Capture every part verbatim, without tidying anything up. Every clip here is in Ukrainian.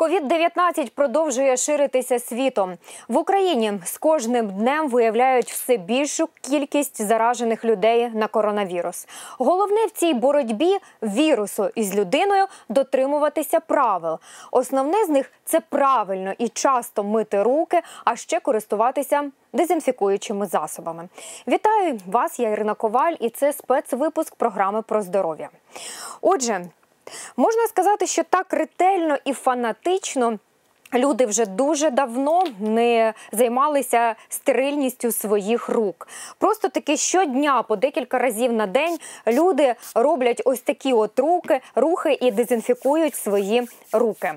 ковід дев'ятнадцять продовжує ширитися світом. В Україні з кожним днем виявляють все більшу кількість заражених людей на коронавірус. Головне в цій боротьбі вірусу із людиною дотримуватися правил. Основне з них – це правильно і часто мити руки, а ще користуватися дезінфікуючими засобами. Вітаю вас, я Ірина Коваль, і це спецвипуск програми про здоров'я. Отже, можна сказати, що так ретельно і фанатично люди вже дуже давно не займалися стерильністю своїх рук. Просто таки щодня, по декілька разів на день, люди роблять ось такі от руки, рухи і дезінфікують свої руки.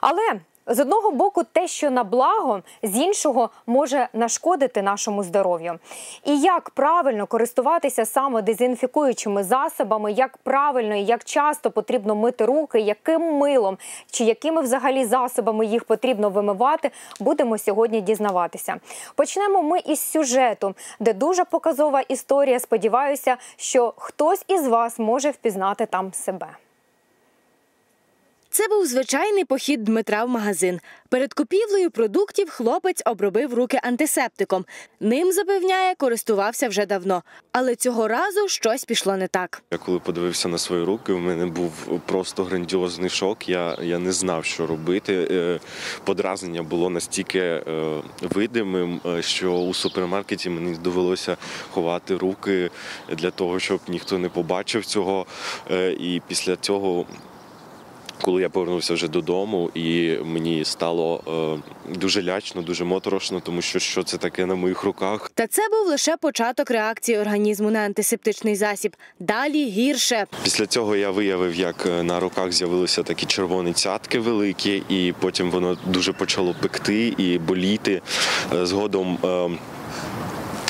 Але з одного боку, те, що на благо, з іншого може нашкодити нашому здоров'ю. І як правильно користуватися саме дезінфікуючими засобами, як правильно і як часто потрібно мити руки, яким милом чи якими взагалі засобами їх потрібно вимивати, будемо сьогодні дізнаватися. Почнемо ми із сюжету, де дуже показова історія. Сподіваюся, що хтось із вас може впізнати там себе. Це був звичайний похід Дмитра в магазин. Перед купівлею продуктів хлопець обробив руки антисептиком. Ним, запевняє, користувався вже давно. Але цього разу щось пішло не так. Я коли подивився на свої руки, в мене був просто грандіозний шок. Я, я не знав, що робити. Подразнення було настільки видимим, що у супермаркеті мені довелося ховати руки для того, щоб ніхто не побачив цього. І після цього, коли я повернувся вже додому, і мені стало е, дуже лячно, дуже моторошно, тому що що це таке на моїх руках. Та це був лише початок реакції організму на антисептичний засіб. Далі гірше. Після цього я виявив, як на руках з'явилися такі червоні цятки великі, і потім воно дуже почало пекти і боліти. Згодом Е,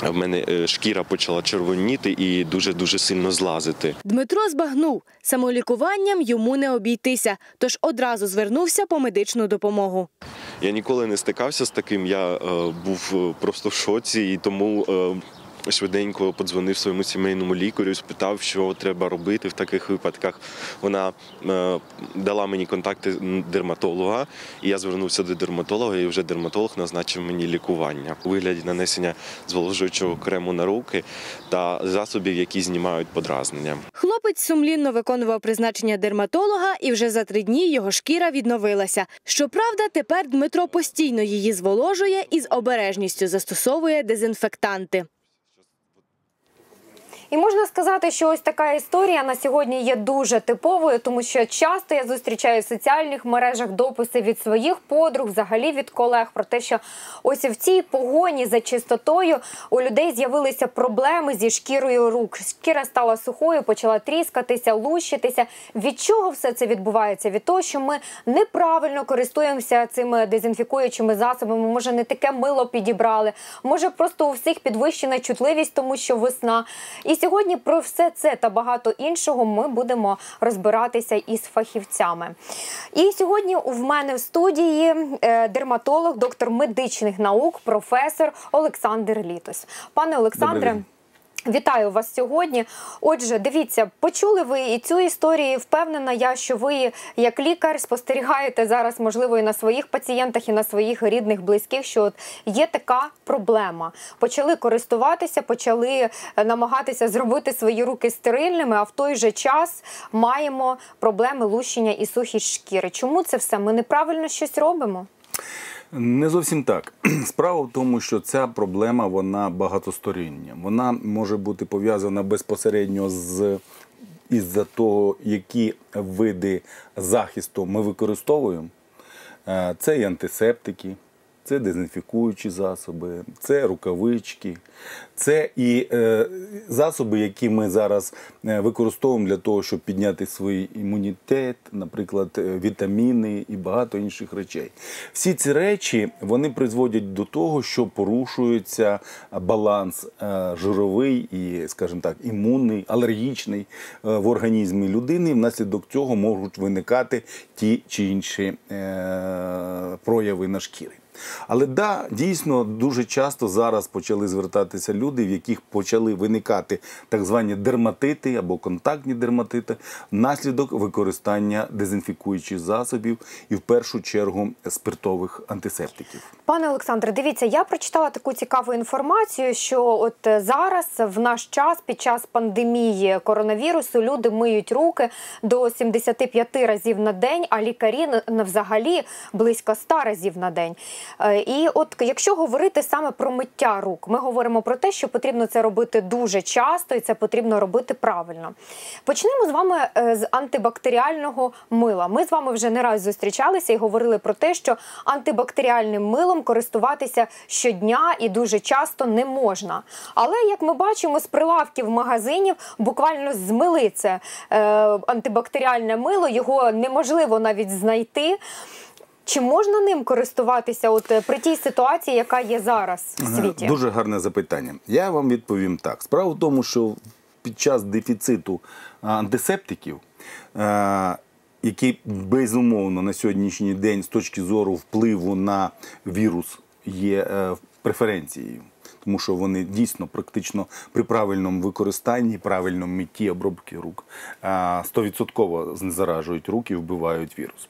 в мене шкіра почала червоніти і дуже-дуже сильно злазити. Дмитро збагнув, самолікуванням йому не обійтися, тож одразу звернувся по медичну допомогу. Я ніколи не стикався з таким, я е, був просто в шоці, і тому е, швиденько подзвонив своєму сімейному лікарю, спитав, що треба робити в таких випадках. Вона е, дала мені контакти дерматолога, і я звернувся до дерматолога, і вже дерматолог назначив мені лікування у вигляді нанесення зволожуючого крему на руки та засобів, які знімають подразнення. Хлопець сумлінно виконував призначення дерматолога, і вже за три дні його шкіра відновилася. Щоправда, тепер Дмитро постійно її зволожує і з обережністю застосовує дезінфектанти. І можна сказати, що ось така історія на сьогодні є дуже типовою, тому що часто я зустрічаю в соціальних мережах дописи від своїх подруг, взагалі від колег, про те, що ось в цій погоні за чистотою у людей з'явилися проблеми зі шкірою рук. Шкіра стала сухою, почала тріскатися, лущитися. Від чого все це відбувається? Від того, що ми неправильно користуємося цими дезінфікуючими засобами, може не таке мило підібрали, може просто у всіх підвищена чутливість, тому що весна. І сьогодні про все це та багато іншого ми будемо розбиратися із фахівцями. І сьогодні у мене в студії дерматолог, доктор медичних наук, професор Олександр Літус. Пане Олександре, вітаю вас сьогодні. Отже, дивіться, почули ви і цю історію, впевнена я, що ви як лікар спостерігаєте зараз, можливо, і на своїх пацієнтах, і на своїх рідних, близьких, що от є така проблема. Почали користуватися, почали намагатися зробити свої руки стерильними, а в той же час маємо проблеми лущення і сухість шкіри. Чому це все? Ми неправильно щось робимо? Не зовсім так. Справа в тому, що ця проблема, вона багатостороння. Вона може бути пов'язана безпосередньо з із-за того, які види захисту ми використовуємо. Це і антисептики, це дезінфікуючі засоби, це рукавички, це і е, засоби, які ми зараз використовуємо для того, щоб підняти свій імунітет, наприклад, вітаміни і багато інших речей. Всі ці речі, вони призводять до того, що порушується баланс е, жировий і, скажімо так, імунний, алергічний е, в організмі людини. Внаслідок цього можуть виникати ті чи інші е, прояви на шкірі. Але да, дійсно, дуже часто зараз почали звертатися люди, в яких почали виникати так звані дерматити або контактні дерматити внаслідок використання дезінфікуючих засобів і в першу чергу спиртових антисептиків. Пане Олександре, дивіться, я прочитала таку цікаву інформацію, що от зараз в наш час під час пандемії коронавірусу люди миють руки до сімдесяти п'яти разів на день, а лікарі взагалі близько ста разів на день. І от якщо говорити саме про миття рук, ми говоримо про те, що потрібно це робити дуже часто і це потрібно робити правильно. Почнемо з вами з антибактеріального мила. Ми з вами вже не раз зустрічалися і говорили про те, що антибактеріальним милом користуватися щодня і дуже часто не можна. Але, як ми бачимо, з прилавків магазинів буквально змили це антибактеріальне мило, його неможливо навіть знайти. Чи можна ним користуватися от при тій ситуації, яка є зараз в світі? Дуже гарне запитання. Я вам відповім так. Справа в тому, що під час дефіциту антисептиків, який безумовно на сьогоднішній день з точки зору впливу на вірус є преференцією, тому що вони дійсно практично при правильному використанні, правильному митті, обробці рук стовідсотково знезаражують руки і вбивають вірус.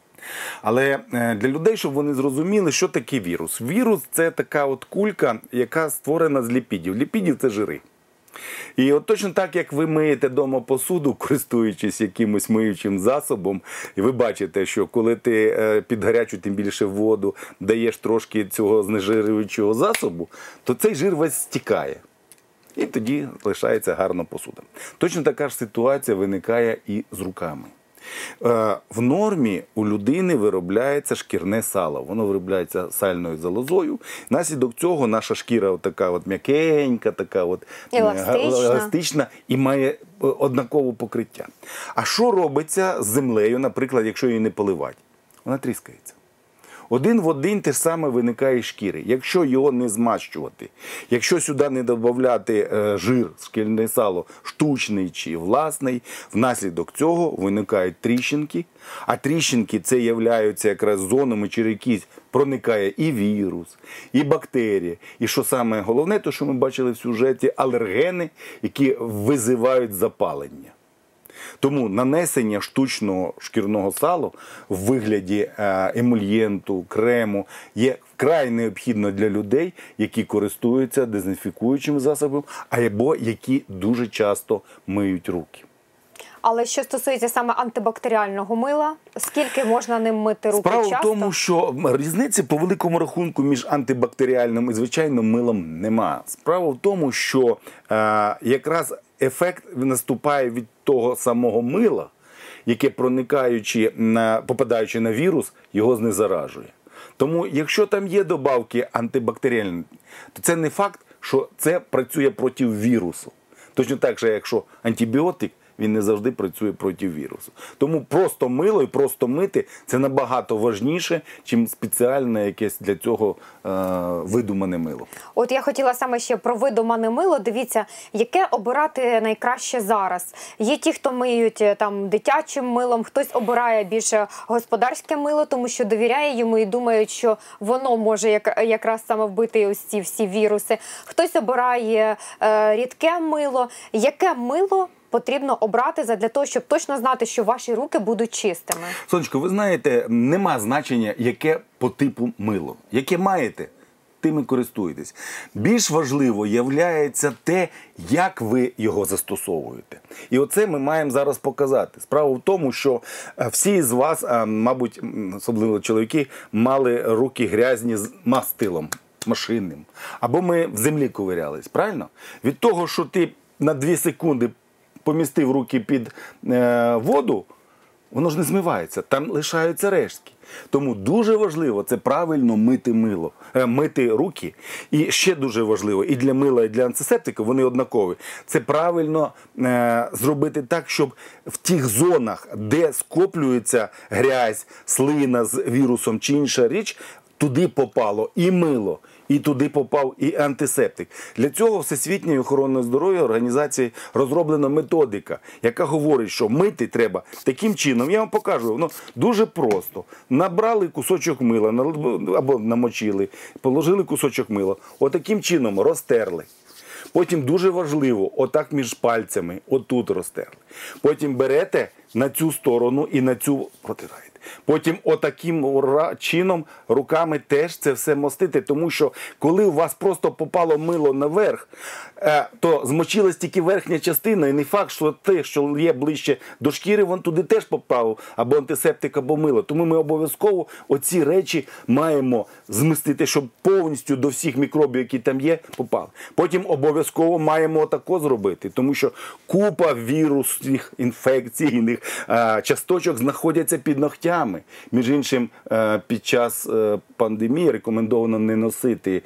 Але для людей, щоб вони зрозуміли, що таке вірус. Вірус – це така от кулька, яка створена з ліпідів. Ліпідів – це жири. І от точно так, як ви миєте дома посуду, користуючись якимось миючим засобом, і ви бачите, що коли ти під гарячу, тим більше воду, даєш трошки цього знежирюючого засобу, то цей жир весь стікає. І тоді лишається гарна посуда. Точно така ж ситуація виникає і з руками. В нормі у людини виробляється шкірне сало, воно виробляється сальною залозою. Внаслідок цього наша шкіра така от м'якенька, така от еластична і має однакове покриття. А що робиться з землею, наприклад, якщо її не поливати? Вона тріскається. Один в один те ж саме виникає шкіри. Якщо його не змащувати, якщо сюди не додати жир, шкільне сало, штучний чи власний, внаслідок цього виникають тріщинки. А тріщинки – це являються якраз зонами, через які проникає і вірус, і бактерії. І що саме головне, то що ми бачили в сюжеті – алергени, які визивають запалення. Тому нанесення штучного шкірного сала в вигляді емульєнту, крему є вкрай необхідно для людей, які користуються дезінфікуючими засобами або які дуже часто миють руки. Але що стосується саме антибактеріального мила, скільки можна ним мити руки часто? Справа в тому, що різниці по великому рахунку між антибактеріальним і звичайним милом нема. Справа в тому, що якраз ефект наступає від того самого мила, яке, проникаючи, попадаючи на вірус, його знезаражує. Тому, якщо там є добавки антибактеріальні, то це не факт, що це працює проти вірусу. Точно так же, якщо антибіотик, він не завжди працює проти вірусу. Тому просто мило і просто мити – це набагато важніше, чим спеціальне якесь для цього е, видумане мило. От я хотіла саме ще про видумане мило. Дивіться, яке обирати найкраще зараз? Є ті, хто миють там дитячим милом, хтось обирає більше господарське мило, тому що довіряє йому і думають, що воно може як, якраз саме вбити ось ці всі віруси. Хтось обирає е, рідке мило. Яке мило потрібно обрати для того, щоб точно знати, що ваші руки будуть чистими? Сонечко, ви знаєте, нема значення, яке по типу мило. Яке маєте, тим і користуєтесь. Більш важливо є те, як ви його застосовуєте. І оце ми маємо зараз показати. Справа в тому, що всі з вас, мабуть, особливо чоловіки, мали руки грязні з мастилом машинним. Або ми в землі ковирялись, правильно? Від того, що ти на дві секунди помістив руки під е, воду, воно ж не змивається, там лишаються рештки. Тому дуже важливо це правильно мити мило, е, мити руки. І ще дуже важливо, і для мила, і для антисептика, вони однакові, це правильно е, зробити так, щоб в тих зонах, де скоплюється грязь, слина з вірусом чи інша річ, туди попало і мило, і туди попав і антисептик. Для цього Всесвітньої охорони здоров'я організації розроблена методика, яка говорить, що мити треба таким чином. Я вам покажу, воно дуже просто. Набрали кусочок мила або намочили, положили кусочок мила, отаким чином розтерли. Потім дуже важливо, отак між пальцями, отут розтерли. Потім берете на цю сторону і на цю протираєте. Потім отаким чином руками теж це все мостити, тому що коли у вас просто попало мило наверх, то змочилась тільки верхня частина, і не факт, що те, що є ближче до шкіри, воно туди теж попало, або антисептик, або мило. Тому ми обов'язково оці речі маємо змістити, щоб повністю до всіх мікробів, які там є, попали. Потім обов'язково маємо отако зробити, тому що купа вірусних, інфекційних часточок знаходяться під ногтями. Між іншим, під час пандемії рекомендовано не носити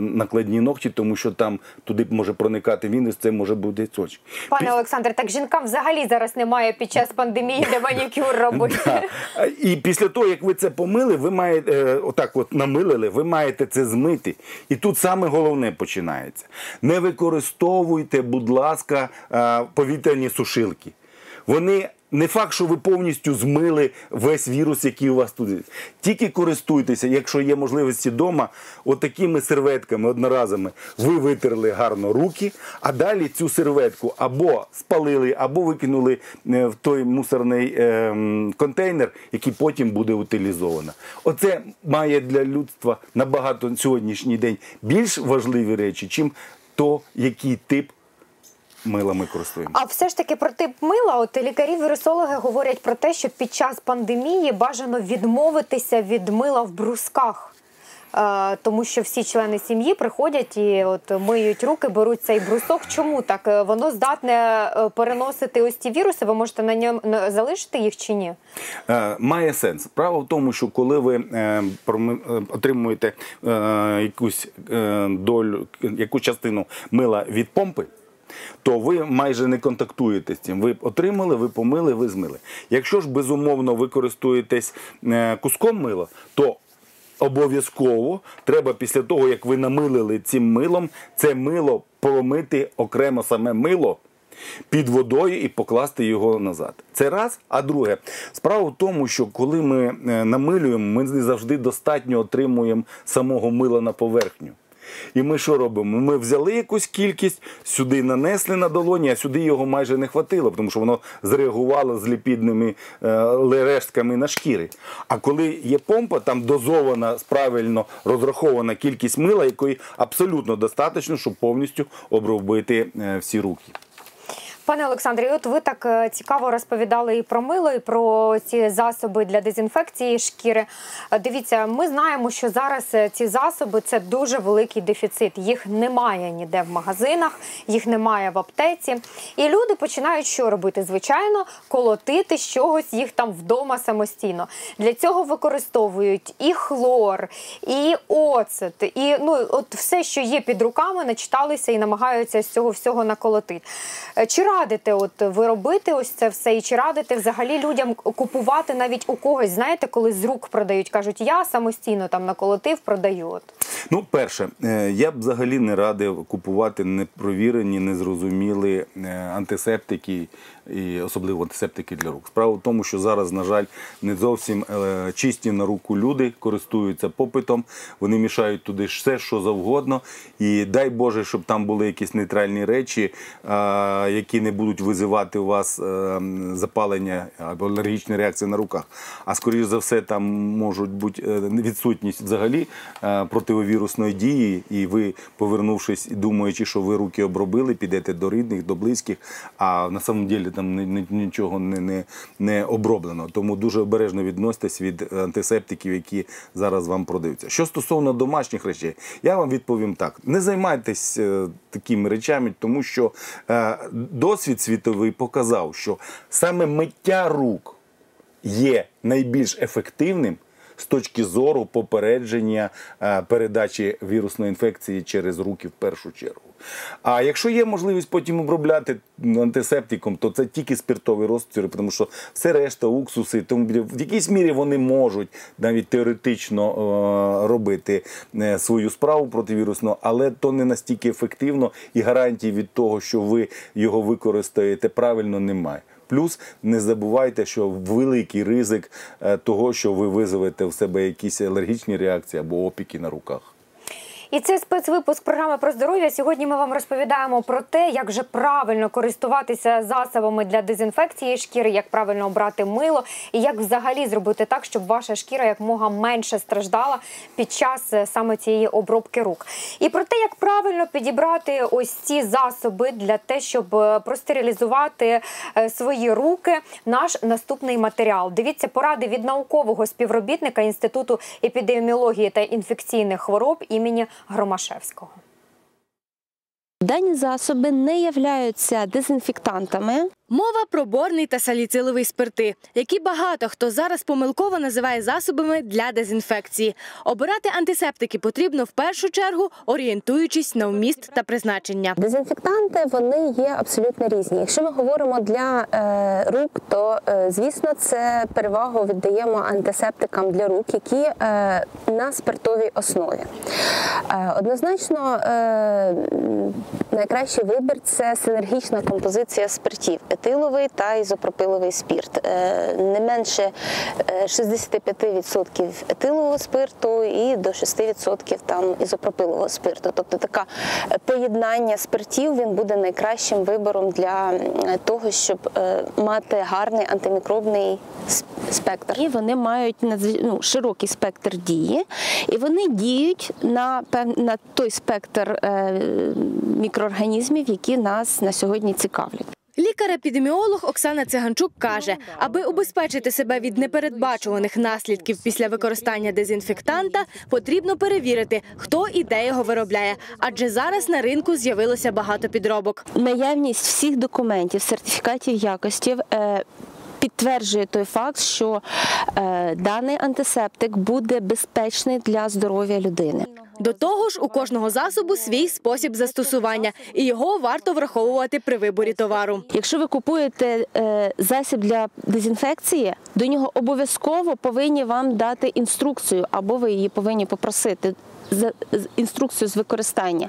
накладні ногті, тому що там туди може проникати вірус, це може бути сочок. Пане Олександре, так жінкам взагалі зараз немає під час пандемії де манікюр робити. І після того, як ви це помили, ви маєте, отак от намилили, ви маєте це змити. І тут саме головне починається. Не використовуйте, будь ласка, повітряні сушилки. Вони... Не факт, що ви повністю змили весь вірус, який у вас тут є. Тільки користуйтеся, якщо є можливості вдома, отакими серветками, одноразами. Ви витерли гарно руки, а далі цю серветку або спалили, або викинули в той мусорний контейнер, який потім буде утилізовано. Оце має для людства набагато сьогоднішній день більш важливі речі, чим то, який тип мила ми користуємося. А все ж таки про тип мила, от лікарі-вірусологи говорять про те, що під час пандемії бажано відмовитися від мила в брусках. Тому що всі члени сім'ї приходять і миють руки, беруть цей брусок. Чому так? Воно здатне переносити ось ці віруси? Ви можете на ньому залишити їх чи ні? Має сенс. Право в тому, що коли ви отримуєте якусь долю, якусь частину мила від помпи, то ви майже не контактуєте з цим. Ви отримали, ви помили, ви змили. Якщо ж, безумовно, ви користуєтесь куском мила, то обов'язково треба після того, як ви намилили цим милом, це мило промити окремо саме мило під водою і покласти його назад. Це раз. А друге, справа в тому, що коли ми намилюємо, ми не завжди достатньо отримуємо самого мила на поверхню. І ми що робимо? Ми взяли якусь кількість, сюди нанесли на долоні, а сюди його майже не хватило, тому що воно зреагувало з ліпідними рештками на шкірі. А коли є помпа, там дозована, правильно розрахована кількість мила, якої абсолютно достатньо, щоб повністю обробити всі руки. Пане Олександре, і от ви так цікаво розповідали і про мило, і про ці засоби для дезінфекції шкіри. Дивіться, ми знаємо, що зараз ці засоби – це дуже великий дефіцит. Їх немає ніде в магазинах, їх немає в аптеці. І люди починають що робити? Звичайно, колотити з чогось їх там вдома самостійно. Для цього використовують і хлор, і оцет, і ну, от все, що є під руками, начиталися і намагаються з цього всього наколотити. Чи радите ви робити ось це все, і чи радите взагалі людям купувати навіть у когось, знаєте, коли з рук продають, кажуть, я самостійно там наколотив, продаю? Ну, перше, я б взагалі не радив купувати непровірені, незрозумілі антисептики, і особливо антисептики для рук. Справа в тому, що зараз, на жаль, не зовсім чисті на руку люди користуються попитом, вони мішають туди все, що завгодно, і дай Боже, щоб там були якісь нейтральні речі, які не будуть визивати у вас запалення або алергічні реакції на руках. А скоріш за все, там можуть бути відсутність взагалі противовірусної дії, і ви, повернувшись і думаючи, що ви руки обробили, підете до рідних, до близьких, а на самом ділі там нічого не, не оброблено. Тому дуже обережно відноситесь від антисептиків, які зараз вам продаються. Що стосовно домашніх речей, я вам відповім так. Не займайтесь такими речами, тому що досвід світовий показав, що саме миття рук є найбільш ефективним з точки зору попередження передачі вірусної інфекції через руки в першу чергу. А якщо є можливість потім обробляти антисептиком, то це тільки спиртові розтвори, тому що все решта, уксуси, тому в якійсь мірі вони можуть навіть теоретично робити свою справу противірусну, але то не настільки ефективно і гарантій від того, що ви його використаєте правильно, немає. Плюс не забувайте, що великий ризик того, що ви визовете в себе якісь алергічні реакції або опіки на руках. І це спецвипуск програми про здоров'я. Сьогодні ми вам розповідаємо про те, як же правильно користуватися засобами для дезінфекції шкіри, як правильно обрати мило і як взагалі зробити так, щоб ваша шкіра якомога менше страждала під час саме цієї обробки рук. І про те, як правильно підібрати ось ці засоби для те, щоб простерилізувати свої руки, наш наступний матеріал. Дивіться поради від наукового співробітника Інституту епідеміології та інфекційних хвороб імені Громашевського. Дані засоби не являються дезінфектантами. Мова про борний та саліциловий спирти, які багато хто зараз помилково називає засобами для дезінфекції. Обирати антисептики потрібно в першу чергу, орієнтуючись на вміст та призначення. Дезінфектанти, вони є абсолютно різні. Якщо ми говоримо для е, рук, то, е, звісно, це перевагу віддаємо антисептикам для рук, які е, на спиртовій основі. Е, однозначно, е, найкращий вибір – це синергічна композиція спиртів. Етиловий та ізопропиловий спирт. Не менше шістдесят п'ять відсотків етилового спирту і до шість відсотків там ізопропилового спирту. Тобто таке поєднання спиртів він буде найкращим вибором для того, щоб мати гарний антимікробний спектр. І вони мають ну, широкий спектр дії, і вони діють на, на той спектр мікроорганізмів, які нас на сьогодні цікавлять. Лікар-епідеміолог Оксана Циганчук каже, аби убезпечити себе від непередбачуваних наслідків після використання дезінфектанта, потрібно перевірити, хто і де його виробляє. Адже зараз на ринку з'явилося багато підробок. Наявність всіх документів, сертифікатів якості підтверджує той факт, що даний антисептик буде безпечний для здоров'я людини. До того ж, у кожного засобу свій спосіб застосування, і його варто враховувати при виборі товару. Якщо ви купуєте засіб для дезінфекції, до нього обов'язково повинні вам дати інструкцію, або ви її повинні попросити, інструкцію з використання.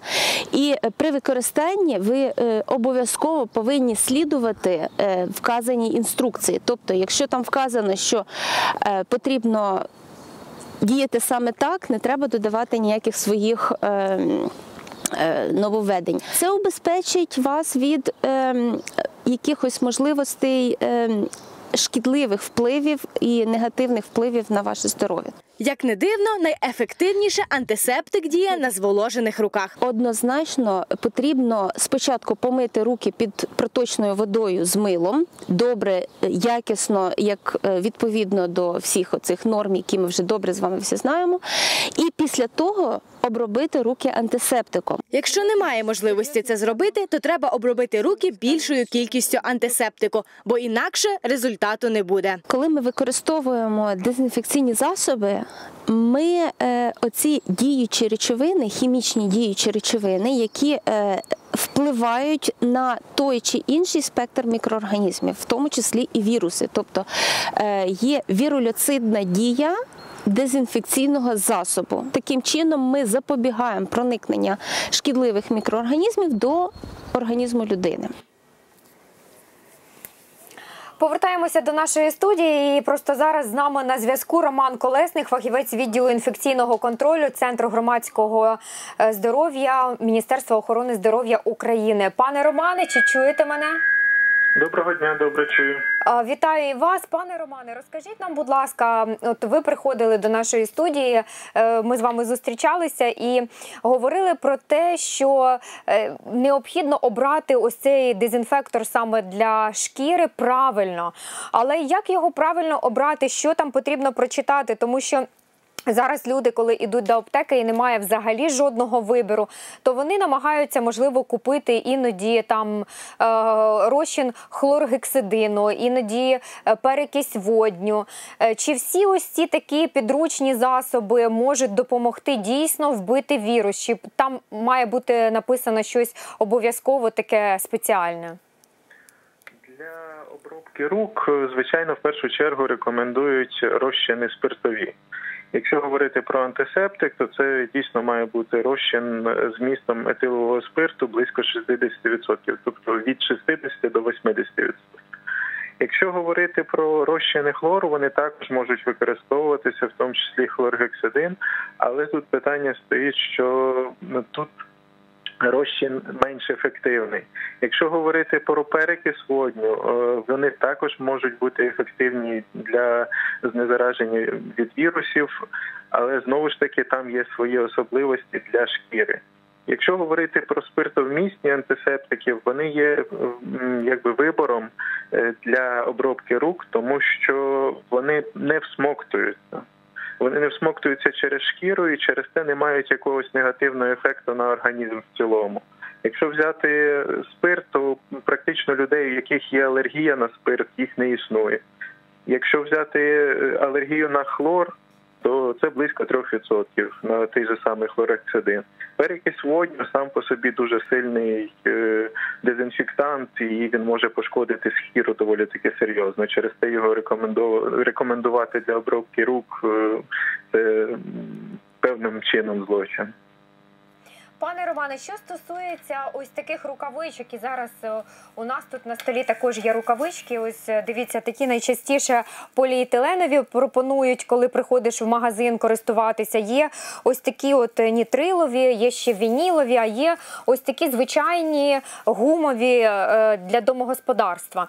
І при використанні ви обов'язково повинні слідувати вказаній інструкції. Тобто, якщо там вказано, що потрібно діяти саме так, не треба додавати ніяких своїх е, е, нововведень. Це убезпечить вас від е, якихось можливостей е, шкідливих впливів і негативних впливів на ваше здоров'я. Як не дивно, найефективніше антисептик діє на зволожених руках. Однозначно потрібно спочатку помити руки під проточною водою з милом, добре, якісно, як відповідно до всіх оцих норм, які ми вже добре з вами всі знаємо, і після того обробити руки антисептиком. Якщо немає можливості це зробити, то треба обробити руки більшою кількістю антисептику, бо інакше результату не буде. Коли ми використовуємо дезінфекційні засоби, ми е, оці діючі речовини, хімічні діючі речовини, які е, впливають на той чи інший спектр мікроорганізмів, в тому числі і віруси. Тобто е, є вірульоцидна дія дезінфекційного засобу. Таким чином ми запобігаємо проникнення шкідливих мікроорганізмів до організму людини. Повертаємося до нашої студії і просто зараз з нами на зв'язку Роман Колесник, фахівець відділу інфекційного контролю Центру громадського здоров'я Міністерства охорони здоров'я України. Пане Романе, чи чуєте мене? Доброго дня, добре чую. Вітаю і вас. Пане Романе, розкажіть нам, будь ласка, от ви приходили до нашої студії, ми з вами зустрічалися і говорили про те, що необхідно обрати ось цей дезінфектор саме для шкіри правильно. Але як його правильно обрати, що там потрібно прочитати, тому що Зараз люди, коли йдуть до аптеки і немає взагалі жодного вибору, то вони намагаються, можливо, купити іноді там розчин хлоргексидину, іноді перекись водню. Чи всі ось ці такі підручні засоби можуть допомогти дійсно вбити вірус? Чи там має бути написано щось обов'язково таке спеціальне? Для обробки рук, звичайно, в першу чергу рекомендують розчини спиртові. Якщо говорити про антисептик, то це дійсно має бути розчин з змістом етилового спирту близько шістдесят відсотків, тобто від шістдесяти до восьмидесяти відсотків. Якщо говорити про розчини хлору, вони також можуть використовуватися, в тому числі хлоргексидин, але тут питання стоїть, що тут розчин менш ефективний. Якщо говорити про перекис водню, вони також можуть бути ефективні для знезараження від вірусів, але знову ж таки там є свої особливості для шкіри. Якщо говорити про спиртовмісні антисептики, вони є якби вибором для обробки рук, тому що вони не всмоктуються. Вони не всмоктуються через шкіру і через те не мають якогось негативного ефекту на організм в цілому. Якщо взяти спирт, то практично людей, у яких є алергія на спирт, їх не існує. Якщо взяти алергію на хлор, то це близько трьох відсотків на той же самий хлорексидин. Перекис водню сам по собі дуже сильний дезінфектант, і він може пошкодити шкіру доволі таки серйозно. Через те його рекомендувати для обробки рук це певним чином злочин. Пане Романе, що стосується ось таких рукавичок, і зараз у нас тут на столі також є рукавички, ось дивіться, такі найчастіше поліетиленові пропонують, коли приходиш в магазин користуватися, є ось такі от нітрилові, є ще вінілові, а є ось такі звичайні гумові для домогосподарства.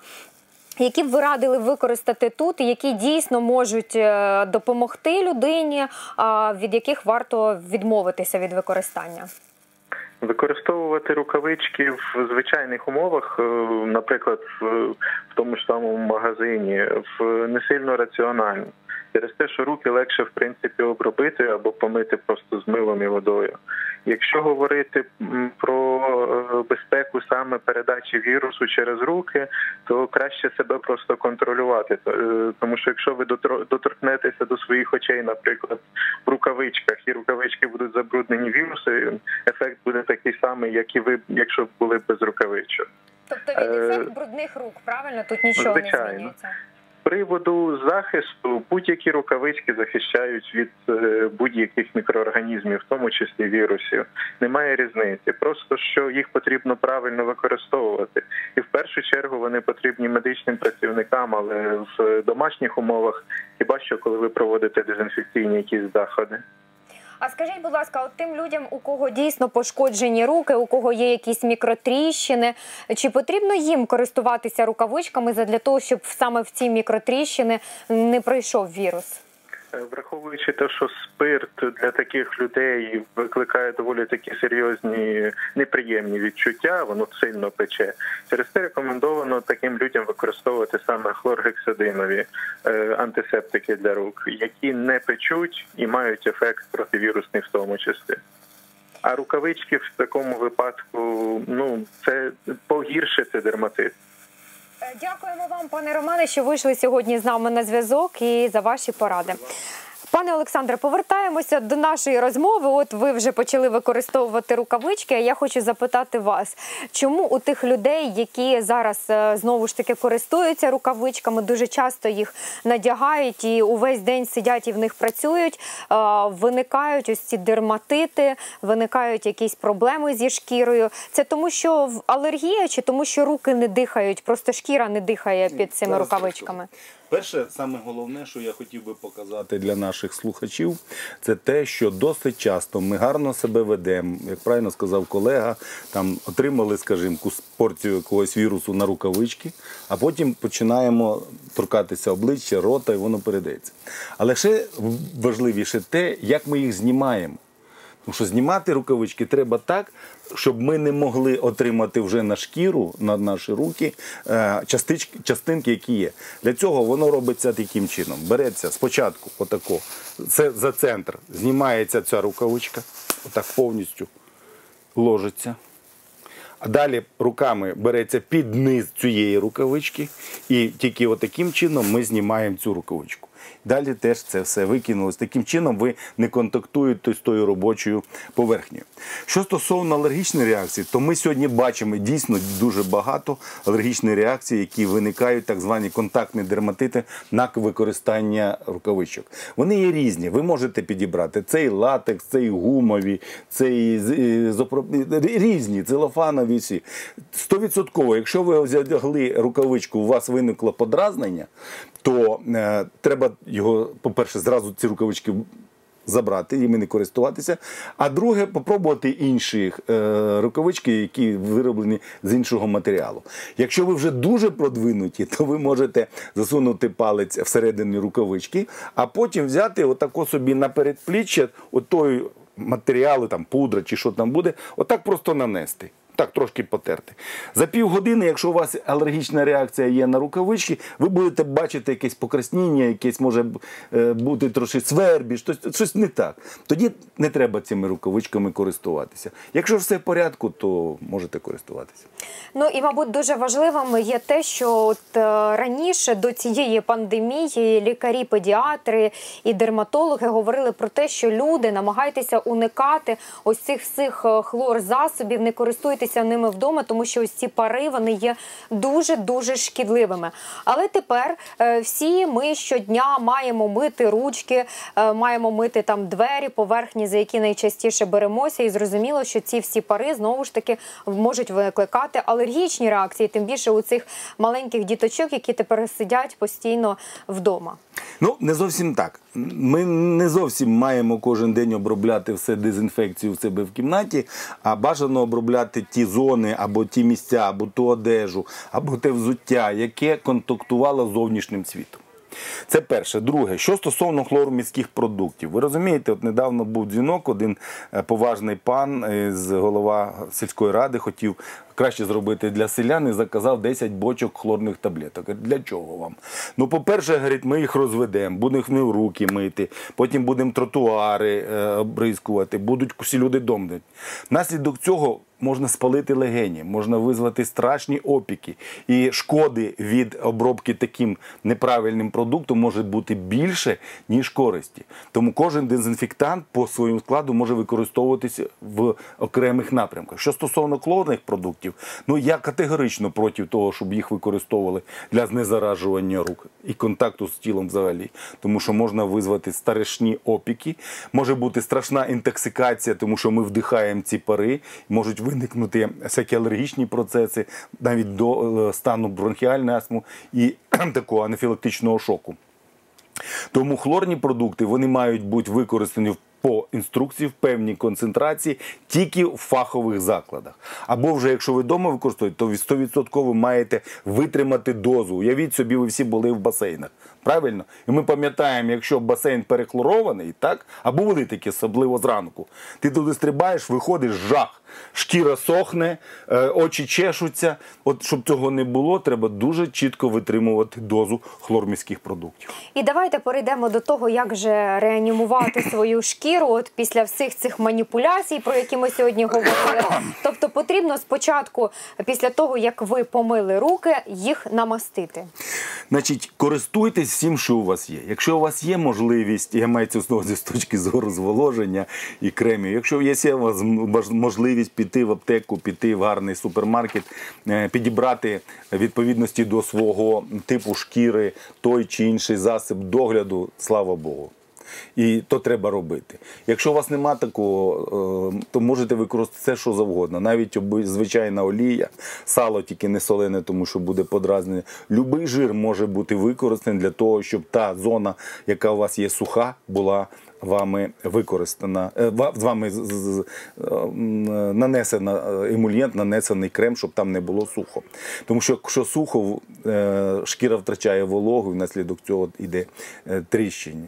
Які б ви радили використати тут, і які дійсно можуть допомогти людині, від яких варто відмовитися від використання? Використовувати рукавички в звичайних умовах, наприклад, в тому ж самому магазині, не сильно раціонально. Через те, що руки легше, в принципі, обробити або помити просто з милом і водою. Якщо говорити про безпеку саме передачі вірусу через руки, то краще себе просто контролювати. Тому що якщо ви доторкнетеся до своїх очей, наприклад, в рукавичках, і рукавички будуть забруднені вірусом, ефект буде такий самий, як і ви, якщо б були без рукавичок. Тобто від ефект брудних рук, правильно? Тут нічого не змінюється? З приводу захисту, будь-які рукавички захищають від будь-яких мікроорганізмів, в тому числі вірусів. Немає різниці, просто що їх потрібно правильно використовувати. І в першу чергу вони потрібні медичним працівникам, але в домашніх умовах, хіба що коли ви проводите дезінфекційні якісь заходи. А скажіть, будь ласка, от тим людям, у кого дійсно пошкоджені руки, у кого є якісь мікротріщини, чи потрібно їм користуватися рукавичками для того, щоб саме в ці мікротріщини не пройшов вірус? Враховуючи те, що спирт для таких людей викликає доволі такі серйозні неприємні відчуття, воно сильно пече. Через це рекомендовано таким людям використовувати саме хлоргексидинові антисептики для рук, які не печуть і мають ефект противірусний в тому числі. А рукавички в такому випадку, ну, це погіршити дерматит. Дякуємо вам, пане Романе, що вийшли сьогодні з нами на зв'язок і за ваші поради. Пане Олександре, повертаємося до нашої розмови. От ви вже почали використовувати рукавички, а я хочу запитати вас, чому у тих людей, які зараз знову ж таки користуються рукавичками, дуже часто їх надягають і увесь день сидять і в них працюють, виникають ось ці дерматити, виникають якісь проблеми зі шкірою? Це тому, що алергія, чи тому, що руки не дихають, просто шкіра не дихає під цими рукавичками? Перше, саме головне, що я хотів би показати для наших слухачів, це те, що досить часто ми гарно себе ведемо, як правильно сказав колега, там отримали, скажімо, порцію якогось вірусу на рукавички, а потім починаємо торкатися обличчя, рота, і воно передається. Але ще важливіше те, як ми їх знімаємо. Тому що знімати рукавички треба так, щоб ми не могли отримати вже на шкіру, на наші руки, частички, частинки, які є. Для цього воно робиться таким чином. Береться спочатку отако, це за центр, знімається ця рукавичка, отак повністю ложиться. А далі руками береться під низ цієї рукавички, і тільки отаким чином ми знімаємо цю рукавичку. Далі теж це все викинулося. Таким чином ви не контактуєте з тою робочою поверхнею. Що стосовно алергічної реакції, то ми сьогодні бачимо дійсно дуже багато алергічних реакцій, які виникають, так звані контактні дерматити, на використання рукавичок. Вони є різні. Ви можете підібрати цей латекс, цей гумові, цей різні, целофанові всі. сто відсотків, якщо ви одягли рукавичку, у вас виникло подразнення, то е, треба його, по-перше, зразу ці рукавички забрати, їм не користуватися. А друге, попробувати інші е, рукавички, які вироблені з іншого матеріалу. Якщо ви вже дуже продвинуті, то ви можете засунути палець всередину рукавички, а потім взяти отако собі на передпліччя отою матеріалу, там пудра чи що там буде, отак просто нанести. Так, трошки потерти. За півгодини, якщо у вас алергічна реакція є на рукавички, ви будете бачити якесь покраснення, якесь може бути трошки свербіж, щось, щось не так. Тоді не треба цими рукавичками користуватися. Якщо все в порядку, то можете користуватися. Ну і, мабуть, дуже важливим є те, що от раніше до цієї пандемії лікарі, педіатри і дерматологи говорили про те, що люди намагайтеся уникати ось цих всіх хлорзасобів, не користуйтесь ними вдома, тому що ось ці пари, вони є дуже-дуже шкідливими. Але тепер всі ми щодня маємо мити ручки, маємо мити там двері, поверхні, за які найчастіше беремося, і зрозуміло, що ці всі пари, знову ж таки, можуть викликати алергічні реакції, тим більше у цих маленьких діточок, які тепер сидять постійно вдома. Ну, не зовсім так. Ми не зовсім маємо кожен день обробляти все дезінфекцію в себе в кімнаті, а бажано обробляти ті зони, або ті місця, або ту одежу, або те взуття, яке контактувало з зовнішнім світом. Це перше. Друге, що стосовно хлороміських продуктів. Ви розумієте, от недавно був дзвінок, один поважний пан, голова сільської ради, хотів краще зробити для селян і заказав десять бочок хлорних таблеток. Для чого вам? Ну, по-перше, говорить, ми їх розведемо, будемо їх в руки мити, потім будемо тротуари обрискувати, будуть всі люди домдати. Внаслідок цього можна спалити легені, можна визвати страшні опіки. І шкоди від обробки таким неправильним продуктом може бути більше, ніж користі. Тому кожен дезінфектант по своєму складу може використовуватися в окремих напрямках. Що стосовно хлорних продуктів, ну я категорично проти того, щоб їх використовували для знезаражування рук і контакту з тілом взагалі. Тому що можна визвати страшні опіки, може бути страшна інтоксикація, тому що ми вдихаємо ці пари, можуть виникнути виникнути всякі алергічні процеси, навіть до стану бронхіальної астми і такого анафілактичного шоку. Тому хлорні продукти, вони мають бути використані в по інструкції в певній концентрації тільки в фахових закладах. Або вже, якщо ви вдома використовуєте, то сто відсотків ви маєте витримати дозу. Уявіть собі, ви всі були в басейнах. Правильно? І ми пам'ятаємо, якщо басейн перехлорований, так? Або були такі, особливо зранку. Ти туди стрибаєш, виходиш, жах. Шкіра сохне, очі чешуться. От щоб цього не було, треба дуже чітко витримувати дозу хлорміських продуктів. І давайте перейдемо до того, як же реанімувати свою шкіру. От після всіх цих маніпуляцій, про які ми сьогодні говорили. Тобто потрібно спочатку, після того, як ви помили руки, їх намастити. Значить, користуйтесь всім, що у вас є. Якщо у вас є можливість, я маю це знову з точки зору зволоження і кремів, якщо є у вас можливість піти в аптеку, піти в гарний супермаркет, підібрати відповідності до свого типу шкіри той чи інший засіб догляду, слава Богу. І то треба робити. Якщо у вас нема такого, то можете використати все, що завгодно. Навіть звичайна олія, сало тільки не солене, тому що буде подразнення. Любий жир може бути використаний для того, щоб та зона, яка у вас є суха, була вами використана, вами нанесена емульгент, нанесений крем, щоб там не було сухо. Тому що якщо сухо, шкіра втрачає вологу, і внаслідок цього йде тріщини.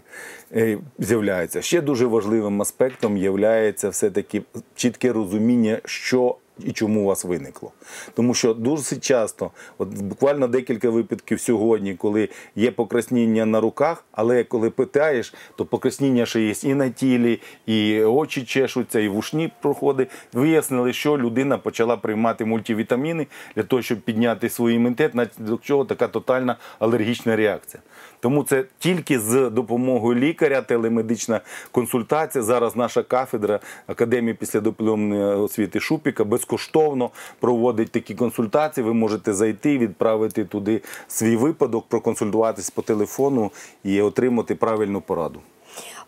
З'являється. Ще дуже важливим аспектом є все-таки чітке розуміння, що і чому у вас виникло. Тому що дуже часто, от буквально декілька випадків сьогодні, коли є покраснення на руках, але коли питаєш, то покраснення ще є і на тілі, і очі чешуться, і вушні проходи. Вияснили, що людина почала приймати мультивітаміни для того, щоб підняти свій імунітет, до чого така тотальна алергічна реакція. Тому це тільки з допомогою лікаря, телемедична консультація. Зараз наша кафедра Академії післядипломної освіти Шупіка безкоштовно проводить такі консультації. Ви можете зайти, відправити туди свій випадок, проконсультуватись по телефону і отримати правильну пораду.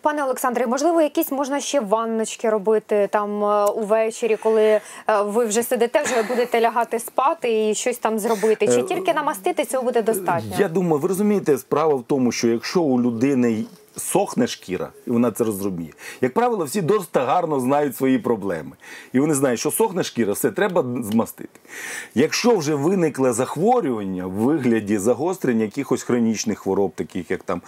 Пане Олександре, можливо, якісь можна ще ванночки робити там увечері, коли ви вже сидите, вже будете лягати спати і щось там зробити? Чи тільки намастити, цього буде достатньо? Я думаю, ви розумієте, справа в тому, що якщо у людини сохне шкіра, і вона це розуміє. Як правило, всі досить гарно знають свої проблеми. І вони знають, що сохне шкіра, все, треба змастити. Якщо вже виникло захворювання в вигляді загострення якихось хронічних хвороб, таких як там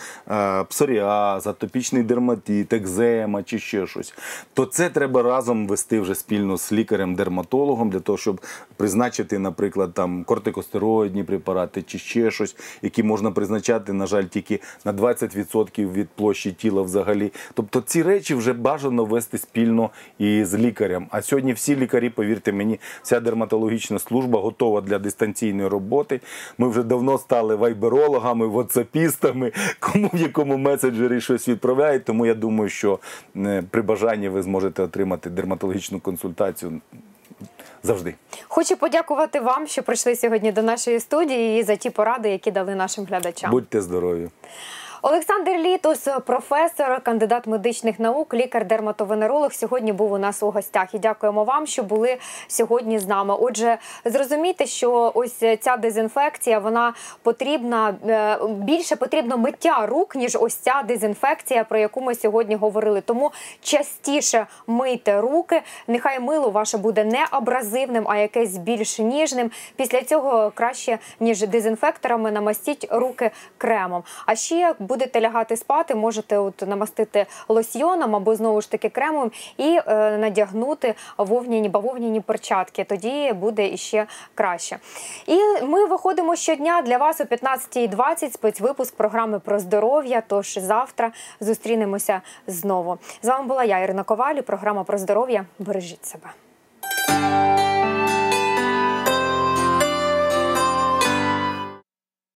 псоріаз, атопічний дерматит, екзема чи ще щось, то це треба разом вести вже спільно з лікарем-дерматологом, для того, щоб призначити, наприклад, там кортикостероїдні препарати чи ще щось, які можна призначати, на жаль, тільки на двадцять відсотків від площі тіла взагалі. Тобто ці речі вже бажано вести спільно і з лікарем. А сьогодні всі лікарі, повірте мені, вся дерматологічна служба готова для дистанційної роботи. Ми вже давно стали вайберологами, ватсапістами, кому в якому меседжері щось відправляють. Тому я думаю, що при бажанні ви зможете отримати дерматологічну консультацію завжди. Хочу подякувати вам, що прийшли сьогодні до нашої студії і за ті поради, які дали нашим глядачам. Будьте здорові! Олександр Літус, професор, кандидат медичних наук, лікар-дерматовенеролог, сьогодні був у нас у гостях. І дякуємо вам, що були сьогодні з нами. Отже, зрозумійте, що ось ця дезінфекція, вона потрібна, більше потрібно миття рук, ніж ось ця дезінфекція, про яку ми сьогодні говорили. Тому частіше мийте руки, нехай мило ваше буде не абразивним, а якесь більш ніжним. Після цього краще, ніж дезінфекторами, намастіть руки кремом. А ще будете лягати спати, можете от намастити лосьйоном або знову ж таки кремом і е, надягнути вовняні, бавовняні перчатки. Тоді буде іще краще. І ми виходимо щодня для вас о п'ятнадцятій двадцять спецвипуск програми про здоров'я. Тож завтра зустрінемося знову. З вами була я, Ірина Коваль, і програма про здоров'я. Бережіть себе.